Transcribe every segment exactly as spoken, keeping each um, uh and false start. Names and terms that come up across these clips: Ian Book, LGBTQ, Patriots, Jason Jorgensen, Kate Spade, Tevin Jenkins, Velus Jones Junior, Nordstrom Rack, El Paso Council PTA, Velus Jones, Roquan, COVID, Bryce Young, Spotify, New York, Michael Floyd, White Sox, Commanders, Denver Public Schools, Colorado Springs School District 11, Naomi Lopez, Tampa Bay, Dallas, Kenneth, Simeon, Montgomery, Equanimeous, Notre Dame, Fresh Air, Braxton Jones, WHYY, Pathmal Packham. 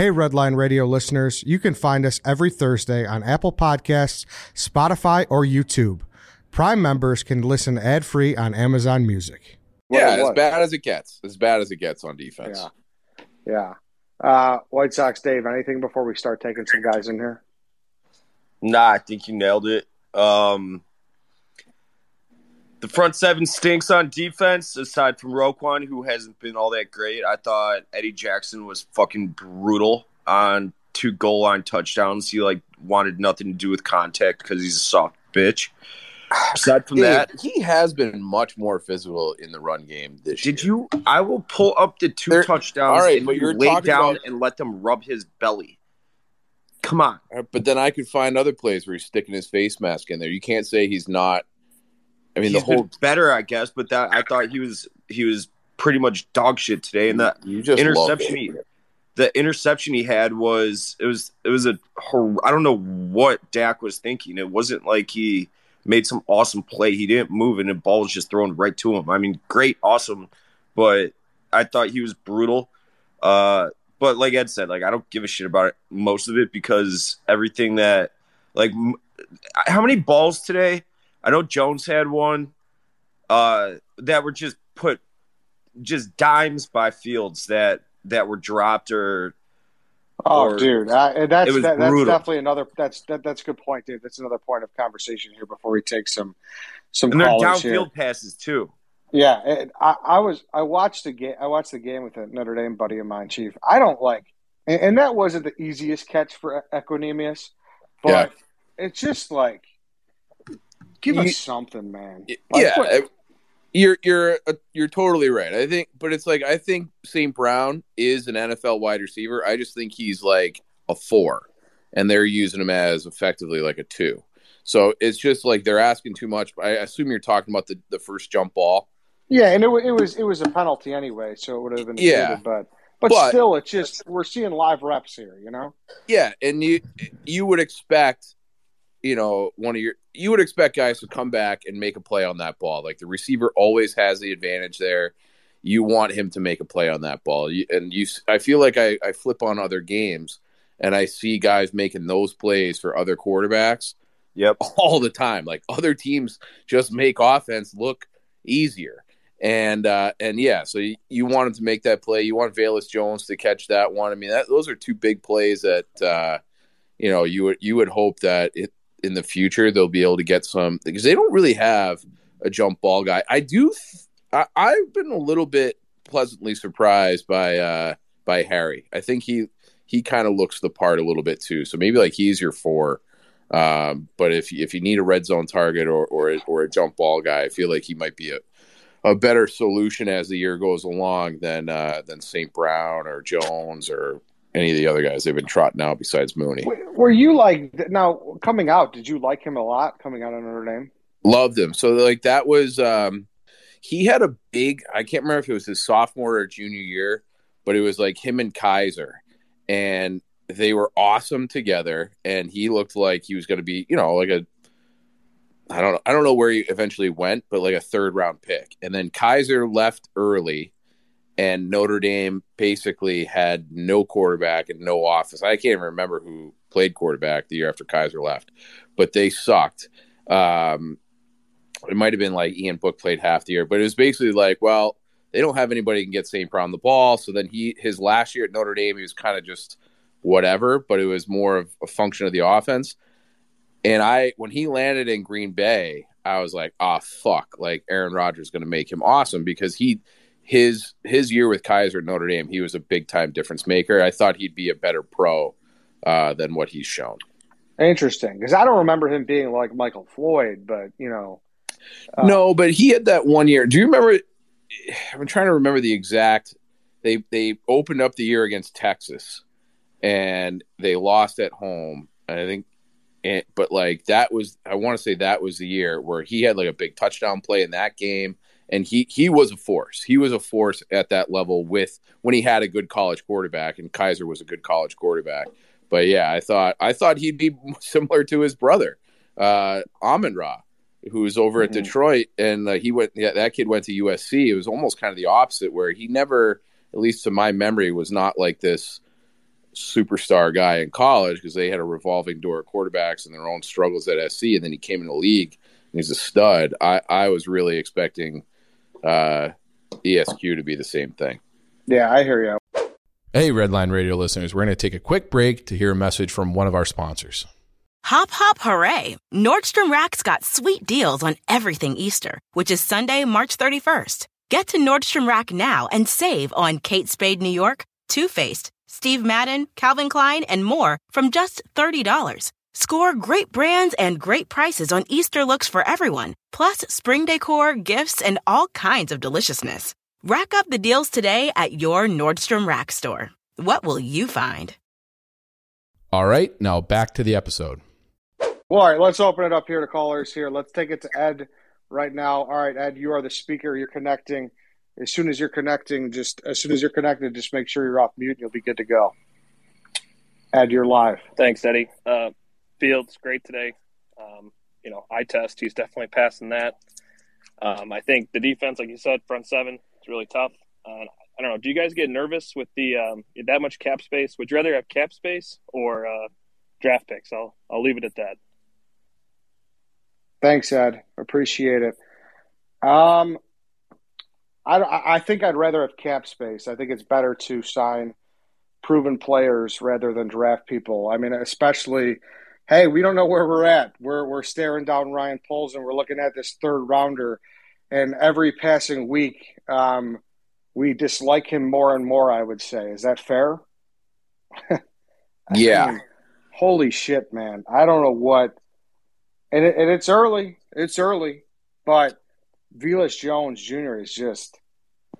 Hey, Redline Radio listeners, you can find us every Thursday on Apple Podcasts, Spotify, or YouTube. Prime members can listen ad-free on Amazon Music. Yeah, as bad as it gets. As bad as it gets on defense. Yeah. yeah. Uh, White Sox, Dave, anything before we start taking some guys in here? Nah, I think you nailed it. Um, the front seven stinks on defense, aside from Roquan, who hasn't been all that great. I thought Eddie Jackson was fucking brutal on two goal line touchdowns. He, like, wanted nothing to do with contact because he's a soft bitch. Aside from Dude, that, he has been much more physical in the run game this did year. Did you? I will pull up the two there, touchdowns. All right, and but you're lay down about, and let them rub his belly. Come on. But then I could find other plays where he's sticking his face mask in there. You can't say he's not. I mean, he's the whole been better, I guess. But that I thought he was he was pretty much dog shit today. And that you just interception, he, the interception he had was it was it was a I don't know what Dak was thinking. It wasn't like he made some awesome play. He didn't move, and the ball was just thrown right to him. I mean, great, awesome, but I thought he was brutal. Uh, but like Ed said, like I don't give a shit about it, most of it, because everything that, like, m- how many balls today? I know Jones had one uh, that were just put, just dimes by Fields that that were dropped or. Oh, dude, uh, that's that, that's definitely another. That's that, that's a good point, dude. That's another point of conversation here before we take some some and callers here. Downfield passes too. Yeah, it, I, I was I watched the game. I watched the game with a Notre Dame buddy of mine, Chief. I don't like, and, and that wasn't the easiest catch for Equanimeous, but yeah. It's just like give you, us something, man. Like, yeah, what? you're you're you're totally right. I think, but it's like I think Saint Brown is an N F L wide receiver. I just think he's like a four, and they're using him as effectively like a two. So it's just like they're asking too much. I assume you're talking about the, the first jump ball. Yeah, and it, it was it was a penalty anyway, so it would have been included, yeah, but, but but still, it's just we're seeing live reps here, you know. Yeah, and you you would expect. You know, one of your you would expect guys to come back and make a play on that ball. Like the receiver always has the advantage there. You want him to make a play on that ball. You, and you, I feel like I, I flip on other games and I see guys making those plays for other quarterbacks. Yep, all the time. Like other teams just make offense look easier. And uh, and yeah, so you, you want him to make that play. You want Velus Jones to catch that one. I mean, that those are two big plays that uh, you know you would you would hope that it. In the future, they'll be able to get some because they don't really have a jump ball guy. I do. I, I've been a little bit pleasantly surprised by uh, by Harry. I think he he kind of looks the part a little bit too. So maybe like he's your four. Um, but if if you need a red zone target or or or a jump ball guy, I feel like he might be a, a better solution as the year goes along than uh, than Saint Brown or Jones or. Any of the other guys they've been trotting out besides Mooney. Were you like – now, coming out, did you like him a lot coming out of Notre Dame? Loved him. So, like, that was um, – he had a big – I can't remember if it was his sophomore or junior year, but it was like him and Kaiser. And they were awesome together, and he looked like he was going to be, you know, like a – I don't know, I don't know where he eventually went, but like a third-round pick. And then Kaiser left early. And Notre Dame basically had no quarterback and no offense. I can't even remember who played quarterback the year after Kaiser left, but they sucked. Um, it might have been like Ian Book played half the year, but it was basically like, well, they don't have anybody who can get Saint Brown the ball. So then he his last year at Notre Dame, he was kind of just whatever, but it was more of a function of the offense. And I when he landed in Green Bay, I was like, ah, oh, fuck, like Aaron Rodgers is going to make him awesome because he – His his year with Kaiser at Notre Dame, he was a big-time difference maker. I thought he'd be a better pro uh, than what he's shown. Interesting, because I don't remember him being like Michael Floyd, but, you know. Uh, no, but he had that one year. Do you remember – I'm trying to remember the exact they, – they opened up the year against Texas, and they lost at home. And I think – but, like, that was – I want to say that was the year where he had, like, a big touchdown play in that game. And he he was a force. He was a force at that level with when he had a good college quarterback, and Kaiser was a good college quarterback. But yeah, I thought I thought he'd be similar to his brother, uh, Amon-Ra, who was over mm-hmm. at Detroit, and uh, he went. Yeah, that kid went to U S C. It was almost kind of the opposite, where he never, at least to my memory, was not like this superstar guy in college because they had a revolving door of quarterbacks and their own struggles at S C, and then he came in the league and he's a stud. I, I was really expecting uh, E S Q to be the same thing. Yeah, I hear you. Hey, Redline Radio listeners, we're going to take a quick break to hear a message from one of our sponsors. Hop, hop, hooray. Nordstrom Rack's got sweet deals on everything Easter, which is Sunday, March thirty-first. Get to Nordstrom Rack now and save on Kate Spade New York, Too Faced, Steve Madden, Calvin Klein, and more from just thirty dollars. Score great brands and great prices on Easter looks for everyone, plus spring decor, gifts, and all kinds of deliciousness. Rack up the deals today at your Nordstrom Rack store. What will you find? All right, now back to the episode. Well, all right, let's open it up here to callers here. Let's take it to Ed right now. All right, Ed, you are the speaker. You're connecting. As soon as you're connecting, just as soon as you're connected, just make sure you're off mute and you'll be good to go. Ed, you're live. Thanks, Eddie. Uh, Fields, great today. Um, you know, eye test, he's definitely passing that. Um, I think the defense, like you said, front seven, it's really tough. Uh, I don't know. Do you guys get nervous with the um, that much cap space? Would you rather have cap space or uh, draft picks? I'll I'll leave it at that. Thanks, Ed. Appreciate it. Um, I I think I'd rather have cap space. I think it's better to sign proven players rather than draft people. I mean, especially, hey, we don't know where we're at. We're we're staring down Ryan Poles and we're looking at this third rounder. And every passing week, um, we dislike him more and more, I would say. Is that fair? Yeah. Mean, holy shit, man. I don't know what. And, it, and it's early. It's early. But Velus Jones Junior is just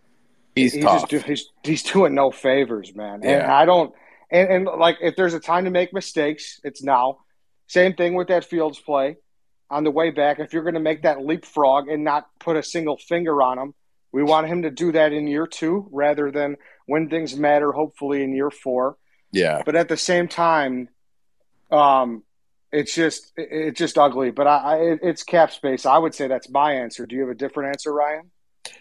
– He's he tough. Just do, he's, he's doing no favors, man. Yeah. And I don't and, – and, like, if there's a time to make mistakes, it's now. Same thing with that Fields play. On the way back, if you're going to make that leapfrog and not put a single finger on him, we want him to do that in year two rather than when things matter, hopefully in year four. Yeah. But at the same time, um, it's just it's just ugly. But I, I it's cap space. I would say that's my answer. Do you have a different answer, Ryan?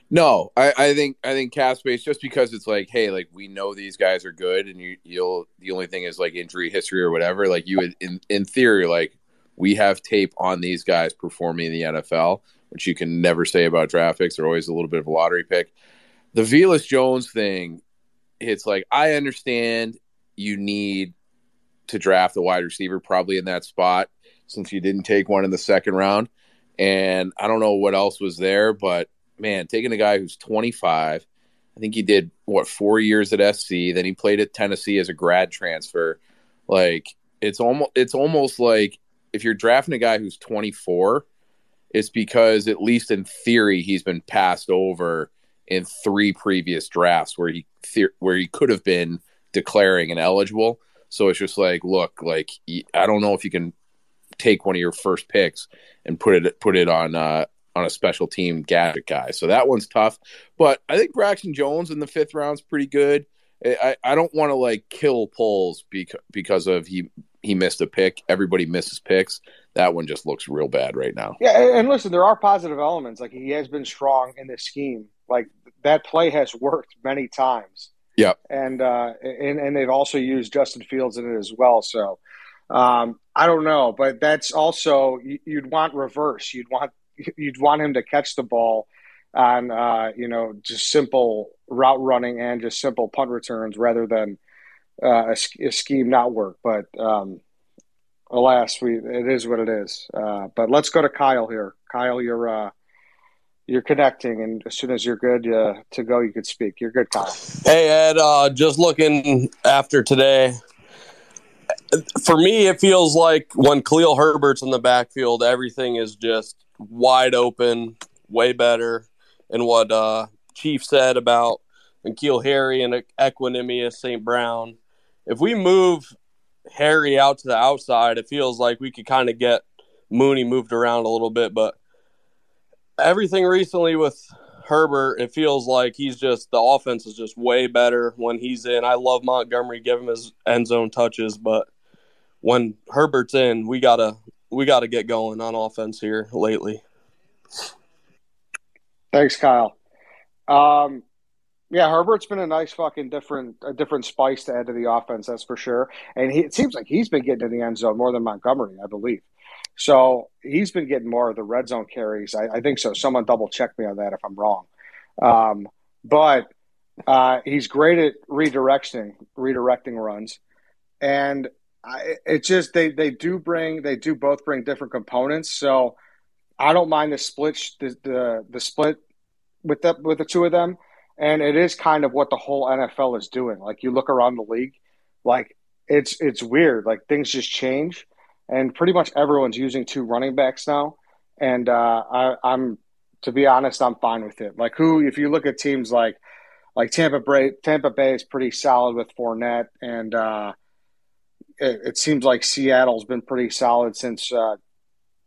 No, I, I think I think cap space just because it's like, hey, like we know these guys are good, and you you'll the only thing is like injury history or whatever. Like you would in in theory like. We have tape on these guys performing in the N F L, which you can never say about draft picks. They're always a little bit of a lottery pick. The Velus Jones thing, it's like I understand you need to draft a wide receiver probably in that spot since you didn't take one in the second round. And I don't know what else was there, but, man, taking a guy who's twenty-five, I think he did, what, four years at S C, then he played at Tennessee as a grad transfer. Like, it's almost, it's almost like – if you're drafting a guy who's twenty-four, it's because at least in theory he's been passed over in three previous drafts where he the- where he could have been declaring ineligible. So it's just like, look, like I don't know if you can take one of your first picks and put it put it on uh, on a special team gadget guy. So that one's tough. But I think Braxton Jones in the fifth round's pretty good. I, I don't want to like kill Poles because because of he. He missed a pick. Everybody misses picks. That one just looks real bad right now. Yeah, and listen, there are positive elements. Like, he has been strong in this scheme. Like, that play has worked many times. Yeah. And, uh, and and they've also used Justin Fields in it as well. So, um, I don't know. But that's also – you'd want reverse. You'd want you'd want him to catch the ball on, uh, you know, just simple route running and just simple punt returns rather than – Uh, a, a scheme not work, but um, alas, we it is what it is. Uh, but let's go to Kyle here. Kyle, you're uh, you're connecting, and as soon as you're good uh, to go, you could speak. You're good, Kyle. Hey Ed, uh, just looking after today. For me, it feels like when Khalil Herbert's in the backfield, everything is just wide open, way better. And what uh, Chief said about N'Keal Harry and Equanimeous Saint Brown. If we move Harry out to the outside, it feels like we could kind of get Mooney moved around a little bit. But everything recently with Herbert, it feels like he's just – the offense is just way better when he's in. I love Montgomery, give him his end zone touches. But when Herbert's in, we gotta we gotta get going on offense here lately. Thanks, Kyle. Um, Yeah, Herbert's been a nice fucking different a different spice to add to the offense, that's for sure. And he, it seems like he's been getting to the end zone more than Montgomery, I believe. So he's been getting more of the red zone carries. I, I think so. Someone double check me on that if I'm wrong. Um, but uh, he's great at redirecting redirecting runs, and I, it's just they they do bring they do both bring different components. So I don't mind the split the the, the split with the, with the two of them. And it is kind of what the whole N F L is doing. Like, you look around the league, like, it's it's weird. Like, things just change. And pretty much everyone's using two running backs now. And uh, I, I'm, to be honest, I'm fine with it. Like, who, if you look at teams like like Tampa Bay, Tampa Bay is pretty solid with Fournette. And uh, it, it seems like Seattle's been pretty solid since uh,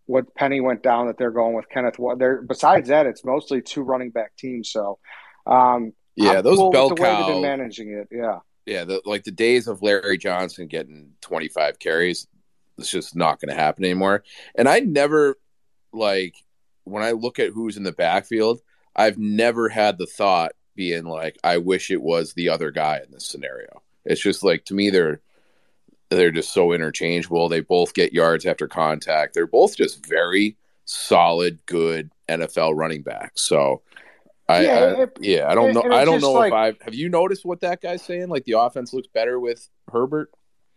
what Penny went down, that they're going with Kenneth. They're, besides that, it's mostly two running back teams, so – Um, yeah, I'm those cool bell cow managing it. Yeah, yeah. The, like the days of Larry Johnson getting twenty-five carries, it's just not going to happen anymore. And I never, like, when I look at who's in the backfield, I've never had the thought being like, I wish it was the other guy in this scenario. It's just like, to me, they're they're just so interchangeable. They both get yards after contact. They're both just very solid, good N F L running backs. So. I, yeah, I, it, yeah, I don't it, know. I don't know like, if I've – have you noticed what that guy's saying? Like, the offense looks better with Herbert?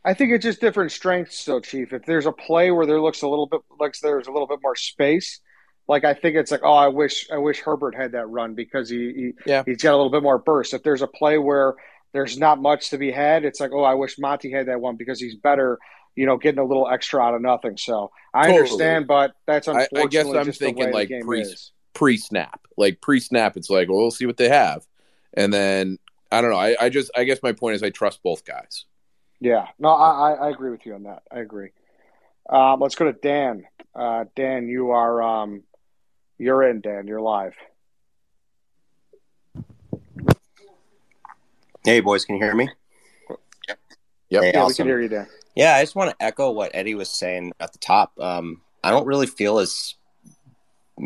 I think it's just different strengths, though, Chief. If there's a play where there looks a little bit – like there's a little bit more space, like, I think it's like, oh, I wish I wish Herbert had that run because he, he, yeah. he's got a little bit more burst. If there's a play where there's not much to be had, it's like, oh, I wish Monty had that one because he's better, you know, getting a little extra out of nothing. So I totally. understand, but that's unfortunately I, I guess I'm just thinking the way like the game pre- is. pre-snap like pre-snap it's like, well, we'll see what they have, and then I don't know, I, I just I guess my point is I trust both guys. Yeah, no, I, I agree with you on that. I agree. Um, let's go to Dan. uh, Dan, you are um, you're in Dan you're live. Hey boys, can you hear me? Yep. Yep. Hey, yeah, awesome. We can hear you, Dan. Yeah, I just want to echo what Eddie was saying at the top. um, I don't really feel as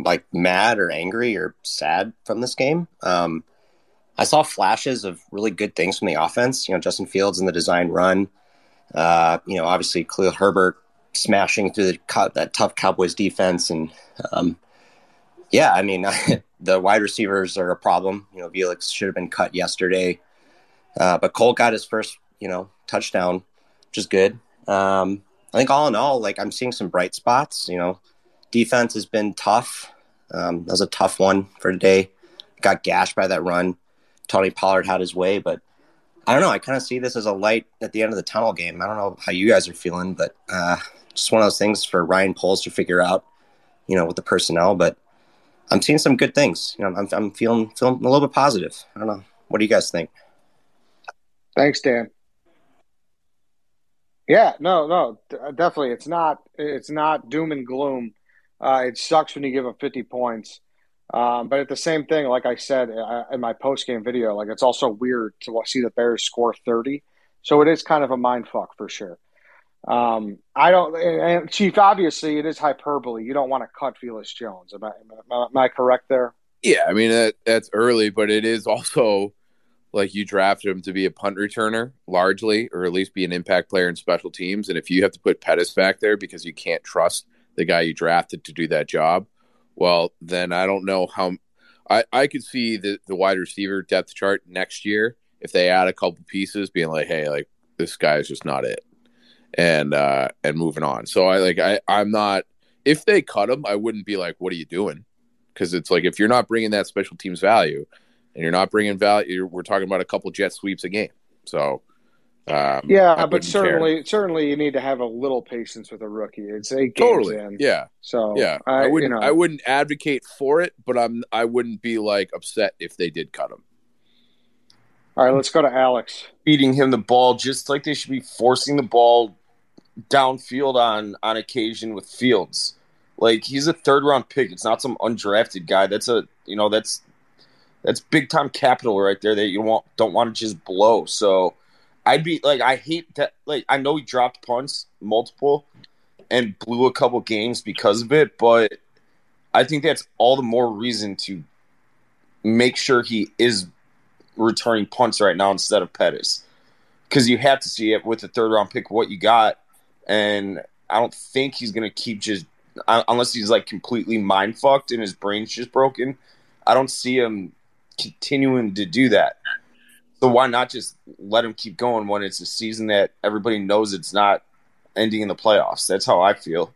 like mad or angry or sad from this game. Um, I saw flashes of really good things from the offense, you know, Justin Fields and the design run, uh, you know, obviously Khalil Herbert smashing through the co- that tough Cowboys defense. And um, yeah, I mean, the wide receivers are a problem. You know, Velus should have been cut yesterday, uh, but Cole got his first, you know, touchdown, which is good. Um, I think all in all, like, I'm seeing some bright spots. You know, defense has been tough. Um, that was a tough one for today. Got gashed by that run. Tony Pollard had his way, but I don't know. I kind of see this as a light at the end of the tunnel game. I don't know how you guys are feeling, but uh, just one of those things for Ryan Poles to figure out, you know, with the personnel. But I'm seeing some good things. You know, I'm I'm feeling feeling a little bit positive. I don't know. What do you guys think? Thanks, Dan. Yeah, no, no, definitely. It's not it's not doom and gloom. Uh, it sucks when you give up fifty points. Um, but at the same thing, like I said I, in my post-game video, like, it's also weird to see the Bears score thirty. So it is kind of a mind fuck for sure. Um, I don't, and, and Chief, obviously it is hyperbole. You don't want to cut Velus Jones. Am I, am I, am I correct there? Yeah. I mean, that, that's early, but it is also like you drafted him to be a punt returner largely, or at least be an impact player in special teams. And if you have to put Pettis back there because you can't trust the guy you drafted to do that job, well, then I don't know how I, I could see the, the wide receiver depth chart next year, if they add a couple pieces, being like, hey, like, this guy is just not it, and uh, and moving on. So I like I I'm not if they cut him, I wouldn't be like, what are you doing? Because it's like, if you're not bringing that special teams value, and you're not bringing value, we're talking about a couple jet sweeps a game. So. Um, yeah, but certainly, care. certainly, you need to have a little patience with a rookie. It's eight games totally. in. Yeah. So yeah, I, I wouldn't, you know. I wouldn't advocate for it, but I'm, I wouldn't be like upset if they did cut him. All right, let's go to Alex. Feeding him the ball, just like they should be forcing the ball downfield on on occasion with Fields. Like, he's a third round pick. It's not some undrafted guy. That's a you know that's that's big time capital right there that you want don't want to just blow. So. I'd be like, I hate that. Like, I know he dropped punts multiple and blew a couple games because of it, but I think that's all the more reason to make sure he is returning punts right now instead of Pettis, because you have to see it with the third round pick what you got. And I don't think he's going to keep just unless he's like completely mind fucked and his brain's just broken. I don't see him continuing to do that. So why not just let him keep going when it's a season that everybody knows it's not ending in the playoffs? That's how I feel.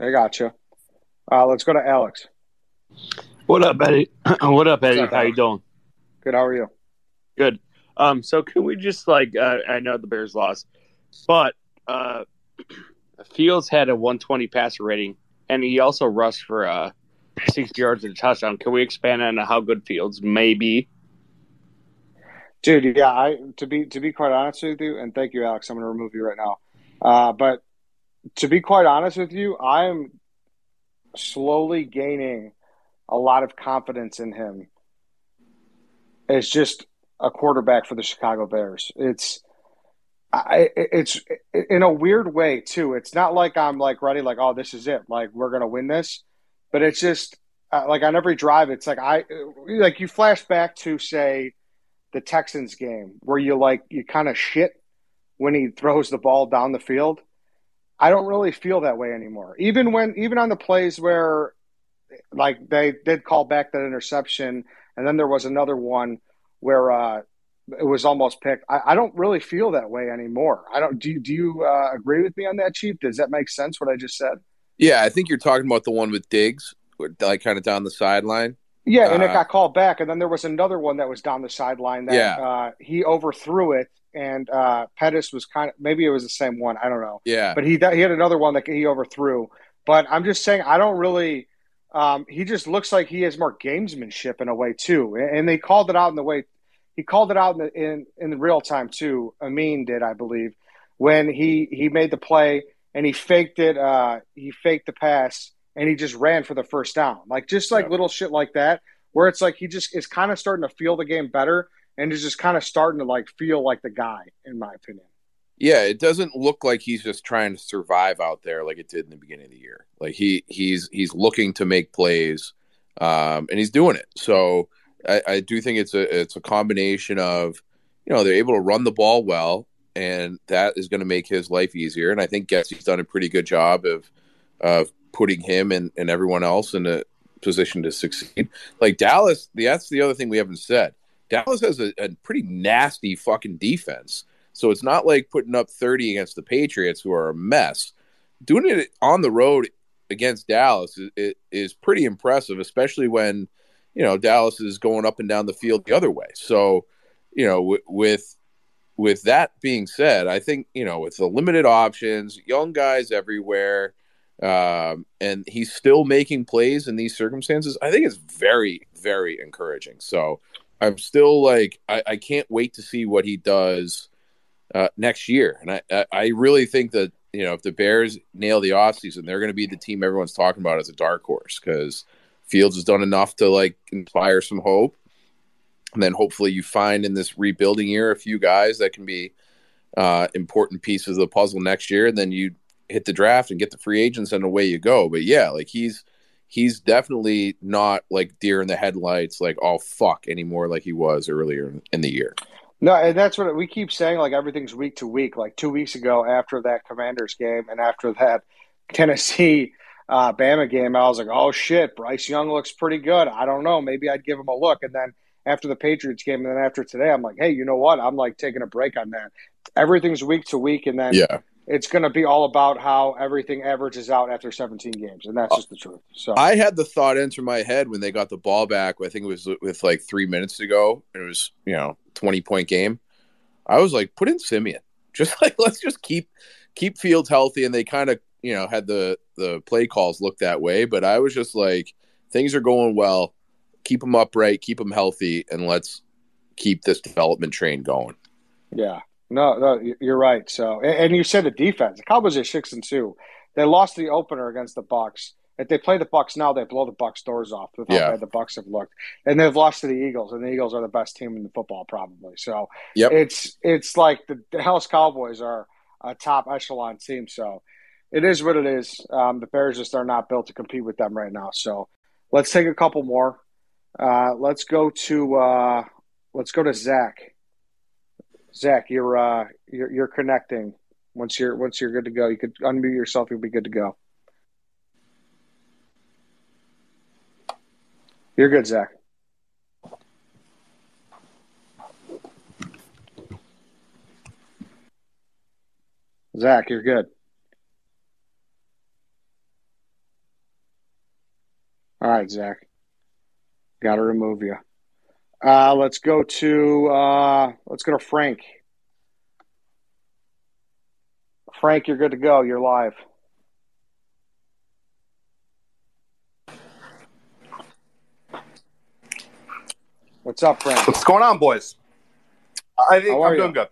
I got you. Uh, let's go to Alex. What up, Eddie? What up, Eddie? How you doing? Good. How are you? Good. Um, so can we just like uh, I know the Bears lost, but uh, Fields had a one twenty passer rating, and he also rushed for uh, six yards and a touchdown. Can we expand on how good Fields may be? Dude, yeah. I to be to be quite honest with you, and thank you, Alex. I'm going to remove you right now. Uh, but to be quite honest with you, I'm slowly gaining a lot of confidence in him. It's just a quarterback for the Chicago Bears. It's, I, it's in a weird way too. It's not like I'm like ready, like, oh, this is it. Like we're going to win this, but it's just uh, like on every drive, it's like, I like you flash back to say the Texans game where you like, you kind of shit when he throws the ball down the field. I don't really feel that way anymore. Even when, even on the plays where like they did call back that interception, and then there was another one where uh, it was almost picked. I, I don't really feel that way anymore. I don't. Do, do you uh, agree with me on that, Chief? Does that make sense, what I just said? Yeah, I think you're talking about the one with Diggs, like kind of down the sideline. Yeah, and uh, it got called back, and then there was another one that was down the sideline that yeah. uh, he overthrew it, and uh, Pettis was kind of – maybe it was the same one. I don't know. Yeah. But he he had another one that he overthrew. But I'm just saying I don't really – Um, he just looks like he has more gamesmanship in a way too, and they called it out in the way he called it out in the, in, in the real time too. Amin did, I believe, when he, he made the play and he faked it. Uh, he faked the pass and he just ran for the first down. Like just like yeah. little shit like that, where it's like he just is kind of starting to feel the game better and is just kind of starting to like feel like the guy, in my opinion. Yeah, it doesn't look like he's just trying to survive out there like it did in the beginning of the year. Like he he's he's looking to make plays, um, and he's doing it. So I, I do think it's a it's a combination of, you know, they're able to run the ball well, and that is going to make his life easier. And I think Getsy's done a pretty good job of of putting him and, and everyone else in a position to succeed. Like Dallas, that's the other thing we haven't said. Dallas has a, a pretty nasty fucking defense. So it's not like putting up thirty against the Patriots, who are a mess. Doing it on the road against Dallas is, it, is pretty impressive, especially when, you know, Dallas is going up and down the field the other way. So, you know, w- with with that being said, I think, you know, with the limited options, young guys everywhere, um, and he's still making plays in these circumstances, I think it's very, very encouraging. So I'm still like, I, I can't wait to see what he does Uh, next year. And I, I really think that, you know, if the Bears nail the offseason, they're going to be the team everyone's talking about as a dark horse, because Fields has done enough to, like, inspire some hope. And then hopefully you find in this rebuilding year a few guys that can be uh, important pieces of the puzzle next year. And then you hit the draft and get the free agents and away you go. But, yeah, like, he's he's definitely not, like, deer in the headlights, like, oh, fuck, anymore like he was earlier in the year. No, and that's what we keep saying, like everything's week to week. Like two weeks ago after that Commanders game and after that Tennessee uh, Bama game, I was like, oh, shit, Bryce Young looks pretty good. I don't know. Maybe I'd give him a look. And then after the Patriots game and then after today, I'm like, hey, you know what? I'm like taking a break on that. Everything's week to week, and then yeah. it's going to be all about how everything averages out after seventeen games, and that's just the truth. So I had the thought enter my head when they got the ball back. I think it was with like three minutes to go. It was, you know, twenty-point game. I was like, put in Simeon. Just like, let's just keep keep Fields healthy, and they kind of, you know, had the, the play calls look that way. But I was just like, things are going well. Keep them upright, keep them healthy, and let's keep this development train going. Yeah. No, no, you're right. So, and you said the defense. The Cowboys are six and two. They lost the opener against the Bucs. If they play the Bucs now, they blow the Bucs' doors off. With how yeah. bad the Bucs have looked, and they've lost to the Eagles. And the Eagles are the best team in the football, probably. So, yep. it's it's like the Dallas Cowboys are a top echelon team. So, it is what it is. Um, the Bears just are not built to compete with them right now. So, let's take a couple more. Uh, let's go to uh, let's go to Zach. Zach, you're uh, you're, you're connecting. Once you're once you're good to go, you could unmute yourself. You'll be good to go. You're good, Zach. Zach, you're good. All right, Zach. Got to remove you. Uh, let's go to uh, let's go to Frank. Frank, you're good to go. You're live. What's up, Frank? What's going on, boys? I think I'm you? doing good.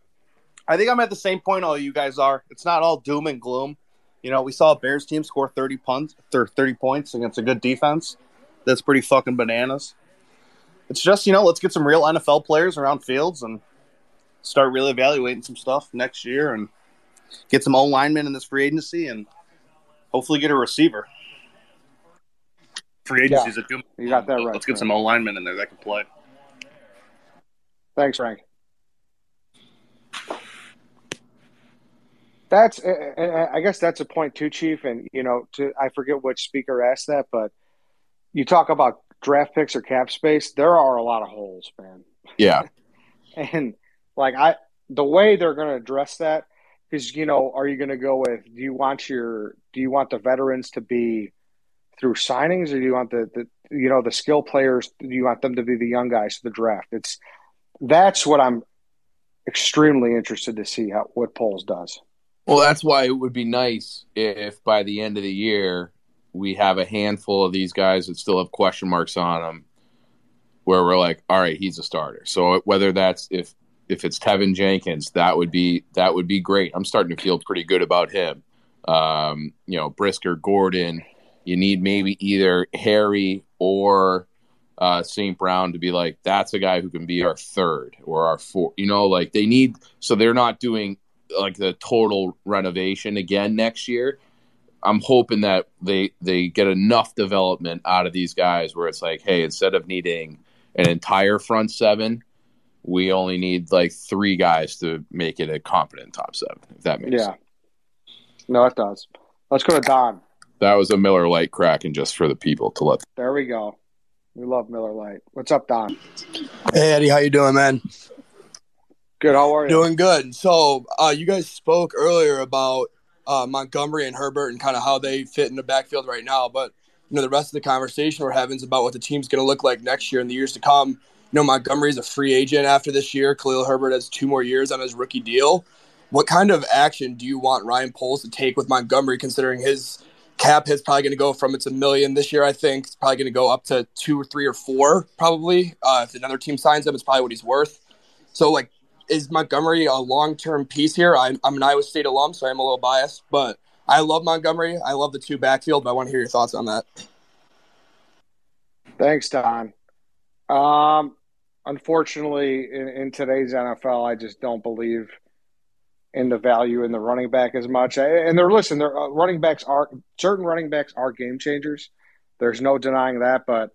I think I'm at the same point all you guys are. It's not all doom and gloom. You know, we saw a Bears team score thirty punts, thirty points against a good defense. That's pretty fucking bananas. It's just, you know, let's get some real N F L players around Fields and start really evaluating some stuff next year and get some old linemen in this free agency and hopefully get a receiver. Free agency's yeah, a good You got that right. Let's get Frank. some old linemen in there that can play. Thanks, Frank. That's, I guess that's a point too, Chief. And, you know, to, I forget which speaker asked that, but you talk about draft picks or cap space, there are a lot of holes, man. Yeah. And, like, I the way they're going to address that is, you know, are you going to go with, do you want your, do you want the veterans to be through signings, or do you want the, the you know, the skill players, do you want them to be the young guys to the draft? It's, that's what I'm extremely interested to see how what Poles does. Well, that's why it would be nice if by the end of the year we have a handful of these guys that still have question marks on them where we're like, all right, he's a starter. So whether that's if, if it's Tevin Jenkins, that would be that would be great. I'm starting to feel pretty good about him. Um, you know, Brisker, Gordon, you need maybe either Harry or uh, Saint Brown to be like, that's a guy who can be our third or our fourth. You know, like they need – so they're not doing – like the total renovation again next year. I'm hoping that they they get enough development out of these guys where it's like, hey, instead of needing an entire front seven, we only need like three guys to make it a competent top seven, if that makes yeah. sense. No, it does. Let's go to Don. That was a Miller Lite cracking just for the people to let. There we go. We love Miller Lite. What's up, Don? Hey, Eddie. How you doing, man? Good, how are you? Doing good. So uh, you guys spoke earlier about uh, Montgomery and Herbert and kind of how they fit in the backfield right now. But, you know, the rest of the conversation we're having is about what the team's going to look like next year and the years to come. You know, Montgomery's a free agent after this year. Khalil Herbert has two more years on his rookie deal. What kind of action do you want Ryan Poles to take with Montgomery, considering his cap is probably going to go from it's a million this year, I think. It's probably going to go up to two or three or four probably. Uh, if another team signs him, it's probably what he's worth. So, like, is Montgomery a long-term piece here? I'm, I'm an Iowa State alum, so I'm a little biased, but I love Montgomery. I love the two backfield, but I want to hear your thoughts on that. Thanks, Don. Um, unfortunately, in, in today's N F L, I just don't believe in the value in the running back as much. And they're listen, they're, uh, running backs are certain running backs are game changers. There's no denying that, but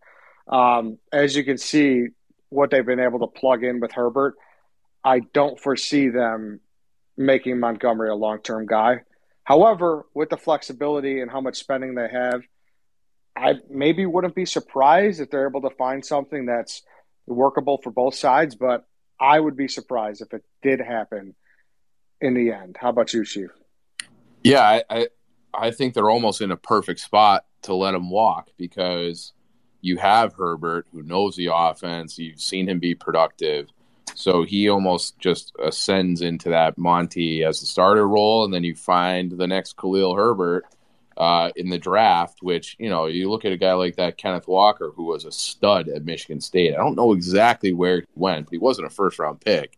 um, as you can see, what they've been able to plug in with Herbert. I don't foresee them making Montgomery a long-term guy. However, with the flexibility and how much spending they have, I maybe wouldn't be surprised if they're able to find something that's workable for both sides, but I would be surprised if it did happen in the end. How about you, Chief? Yeah, I, I, I think they're almost in a perfect spot to let him walk because you have Herbert, who knows the offense. You've seen him be productive. So he almost just ascends into that Monty as the starter role, and then you find the next Khalil Herbert uh, in the draft, which, you know, you look at a guy like that Kenneth Walker, who was a stud at Michigan State. I don't know exactly where he went, but he wasn't a first-round pick.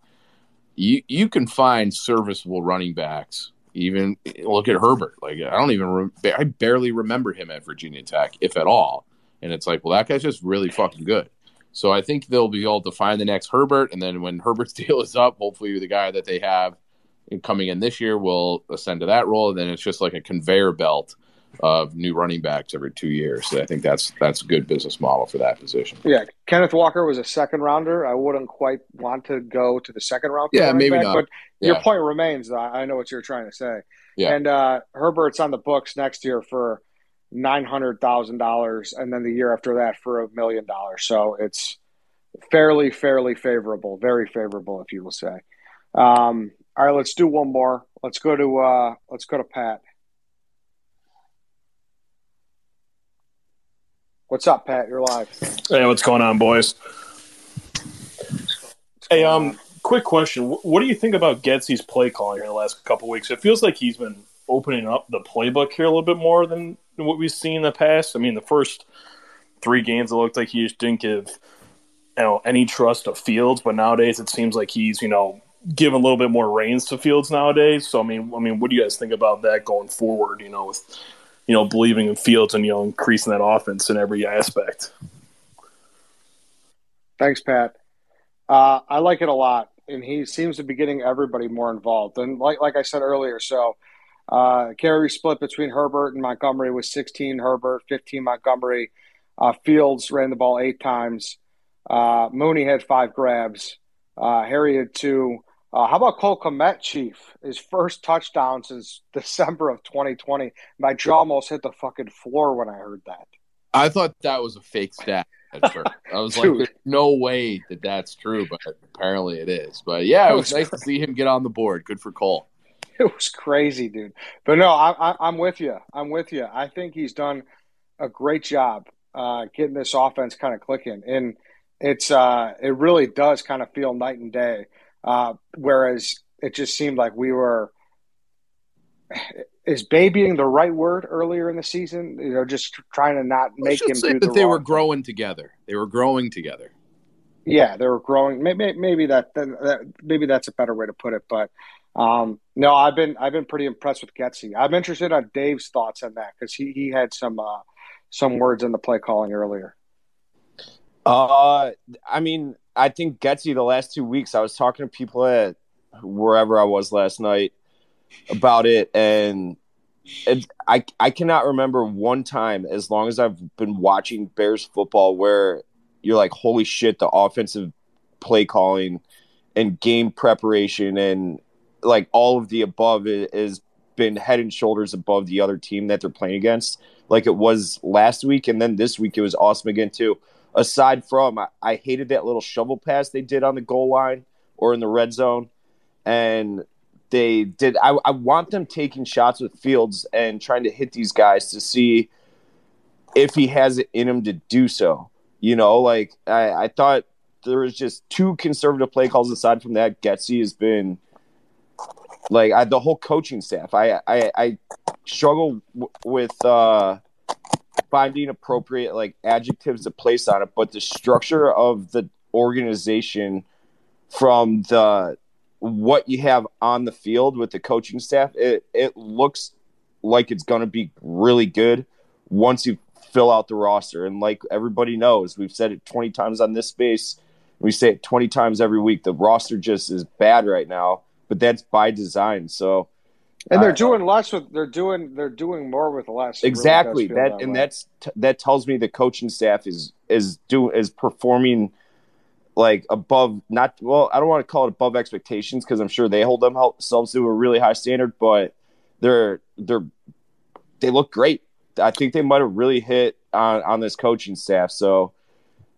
You you can find serviceable running backs. Even look at Herbert. Like I don't even re- – I barely remember him at Virginia Tech, if at all. And it's like, well, that guy's just really fucking good. So I think they'll be able to find the next Herbert, and then when Herbert's deal is up, hopefully the guy that they have coming in this year will ascend to that role, and then it's just like a conveyor belt of new running backs every two years. So I think that's that's a good business model for that position. Yeah, Kenneth Walker was a second rounder. I wouldn't quite want to go to the second round. Yeah, maybe back, not. But yeah. Your point remains, though. I know what you're trying to say. Yeah. And uh, Herbert's on the books next year for nine hundred thousand dollars, and then the year after that for a million dollars. So it's fairly, fairly favorable, very favorable, if you will say. Um, all right, let's do one more. Let's go to uh, let's go to Pat. What's up, Pat? You're live. Hey, what's going on, boys? Hey, um, quick question. What do you think about Getsy's play calling here the last couple of weeks? It feels like he's been opening up the playbook here a little bit more than what we've seen in the past. I mean, the first three games, it looked like he just didn't give you know, any trust to Fields, but nowadays it seems like he's, you know, giving a little bit more reins to Fields nowadays. So, I mean, I mean, what do you guys think about that going forward, you know, with – you know, believing in Fields and, you know, increasing that offense in every aspect? Thanks, Pat. Uh, I like it a lot, and he seems to be getting everybody more involved. And like like I said earlier, so uh, carry split between Herbert and Montgomery was sixteen Herbert, fifteen Montgomery. Uh, Fields ran the ball eight times. Uh, Mooney had five grabs. Uh, Harry had two. Uh, how about Cole Kmet, Chief? His first touchdown since December of twenty twenty. My jaw almost hit the fucking floor when I heard that. I thought that was a fake stat at first. I was like, there's no way that that's true, but apparently it is. But, yeah, it was, it was nice crazy. to see him get on the board. Good for Cole. It was crazy, dude. But, no, I, I, I'm with you. I'm with you. I think he's done a great job uh, getting this offense kind of clicking. And it's uh, it really does kind of feel night and day. Uh, whereas it just seemed like we were – is babying the right word earlier in the season? You know, just trying to not make him do the wrong thing. They were growing together. They were growing together. Yeah, they were growing. Maybe, maybe that, that maybe that's a better way to put it. But um, no, I've been I've been pretty impressed with Getsy. I'm interested on Dave's thoughts on that because he, he had some uh, some words in the play calling earlier. Uh, I mean, I think Getsy the last two weeks, I was talking to people at wherever I was last night about it, and it, I I cannot remember one time as long as I've been watching Bears football where you're like, holy shit, the offensive play calling and game preparation and like all of the above has been head and shoulders above the other team that they're playing against, like it was last week, and then this week it was awesome again too. Aside from, I, I hated that little shovel pass they did on the goal line or in the red zone. And they did – I I want them taking shots with Fields and trying to hit these guys to see if he has it in him to do so. You know, like I, I thought there was just two conservative play calls. Aside from that, Getsy has been – like I, the whole coaching staff. I, I, I struggle w- with uh, – finding appropriate like adjectives to place on it, but the structure of the organization from the what you have on the field with the coaching staff, it, it looks like it's going to be really good once you fill out the roster. And like everybody knows, we've said it twenty times on this space. We say it twenty times every week. The roster just is bad right now, but that's by design. So And they're doing less with they're doing they're doing more with less. Exactly. Really that, that and way. that's t- that tells me the coaching staff is is do is performing like above not well, I don't want to call it above expectations because I'm sure they hold themselves to a really high standard, but they're they're they look great. I think they might have really hit on, on this coaching staff. So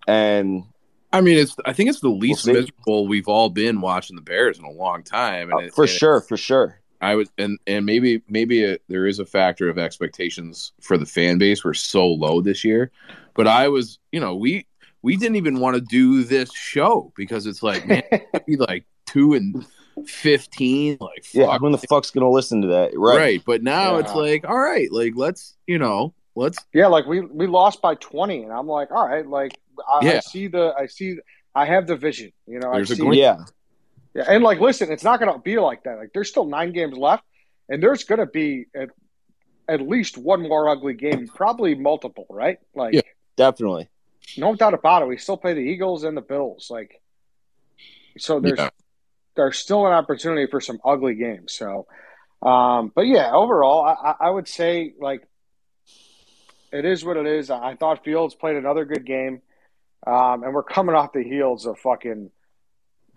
and I mean, it's. I think it's the least we'll miserable we've all been watching the Bears in a long time. And uh, it, for and sure, for sure. I would, and and maybe maybe a, there is a factor of expectations for the fan base. We're so low this year, but I was, you know, we we didn't even want to do this show because it's like, man, it'd be like two and fifteen, like fuck. Yeah, when the fuck's gonna listen to that, right? Right, but now yeah. It's like, all right, like let's, you know, let's, yeah, like we we lost by twenty, and I'm like, all right, like I, yeah. I see the, I see, I have the vision, you know, There's I see, a yeah. Yeah, and, like, listen, it's not going to be like that. Like, there's still nine games left, and there's going to be at, at least one more ugly game, probably multiple, right? Like, yeah, definitely. No doubt about it. We still play the Eagles and the Bills. Like, so there's yeah. there's still an opportunity for some ugly games. So, um, but, yeah, overall, I, I would say, like, it is what it is. I thought Fields played another good game. Um, and we're coming off the heels of fucking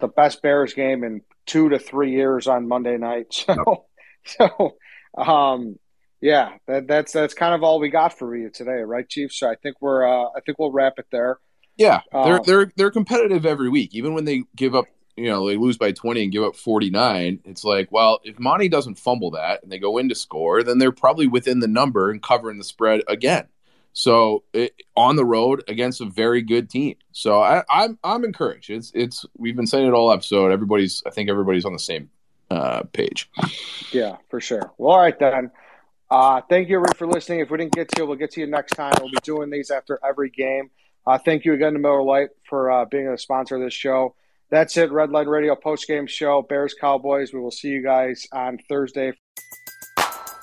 the best Bears game in two to three years on Monday night. So, so um, yeah, that, that's that's kind of all we got for you today, right, Chief? So I think we're uh, I think we'll wrap it there. Yeah, they're um, they're they're competitive every week, even when they give up. You know, they lose by twenty and give up forty-nine. It's like, well, if Monty doesn't fumble that and they go in to score, then they're probably within the number and covering the spread again. So it, on the road against a very good team. So I, I'm I'm encouraged. It's it's we've been saying it all episode. Everybody's I think everybody's on the same uh, page. Yeah, for sure. Well, all right then. Uh, thank you everyone for listening. If we didn't get to you, we'll get to you next time. We'll be doing these after every game. Uh, thank you again to Miller Lite for uh, being a sponsor of this show. That's it, Redline Radio postgame show, Bears Cowboys. We will see you guys on Thursday.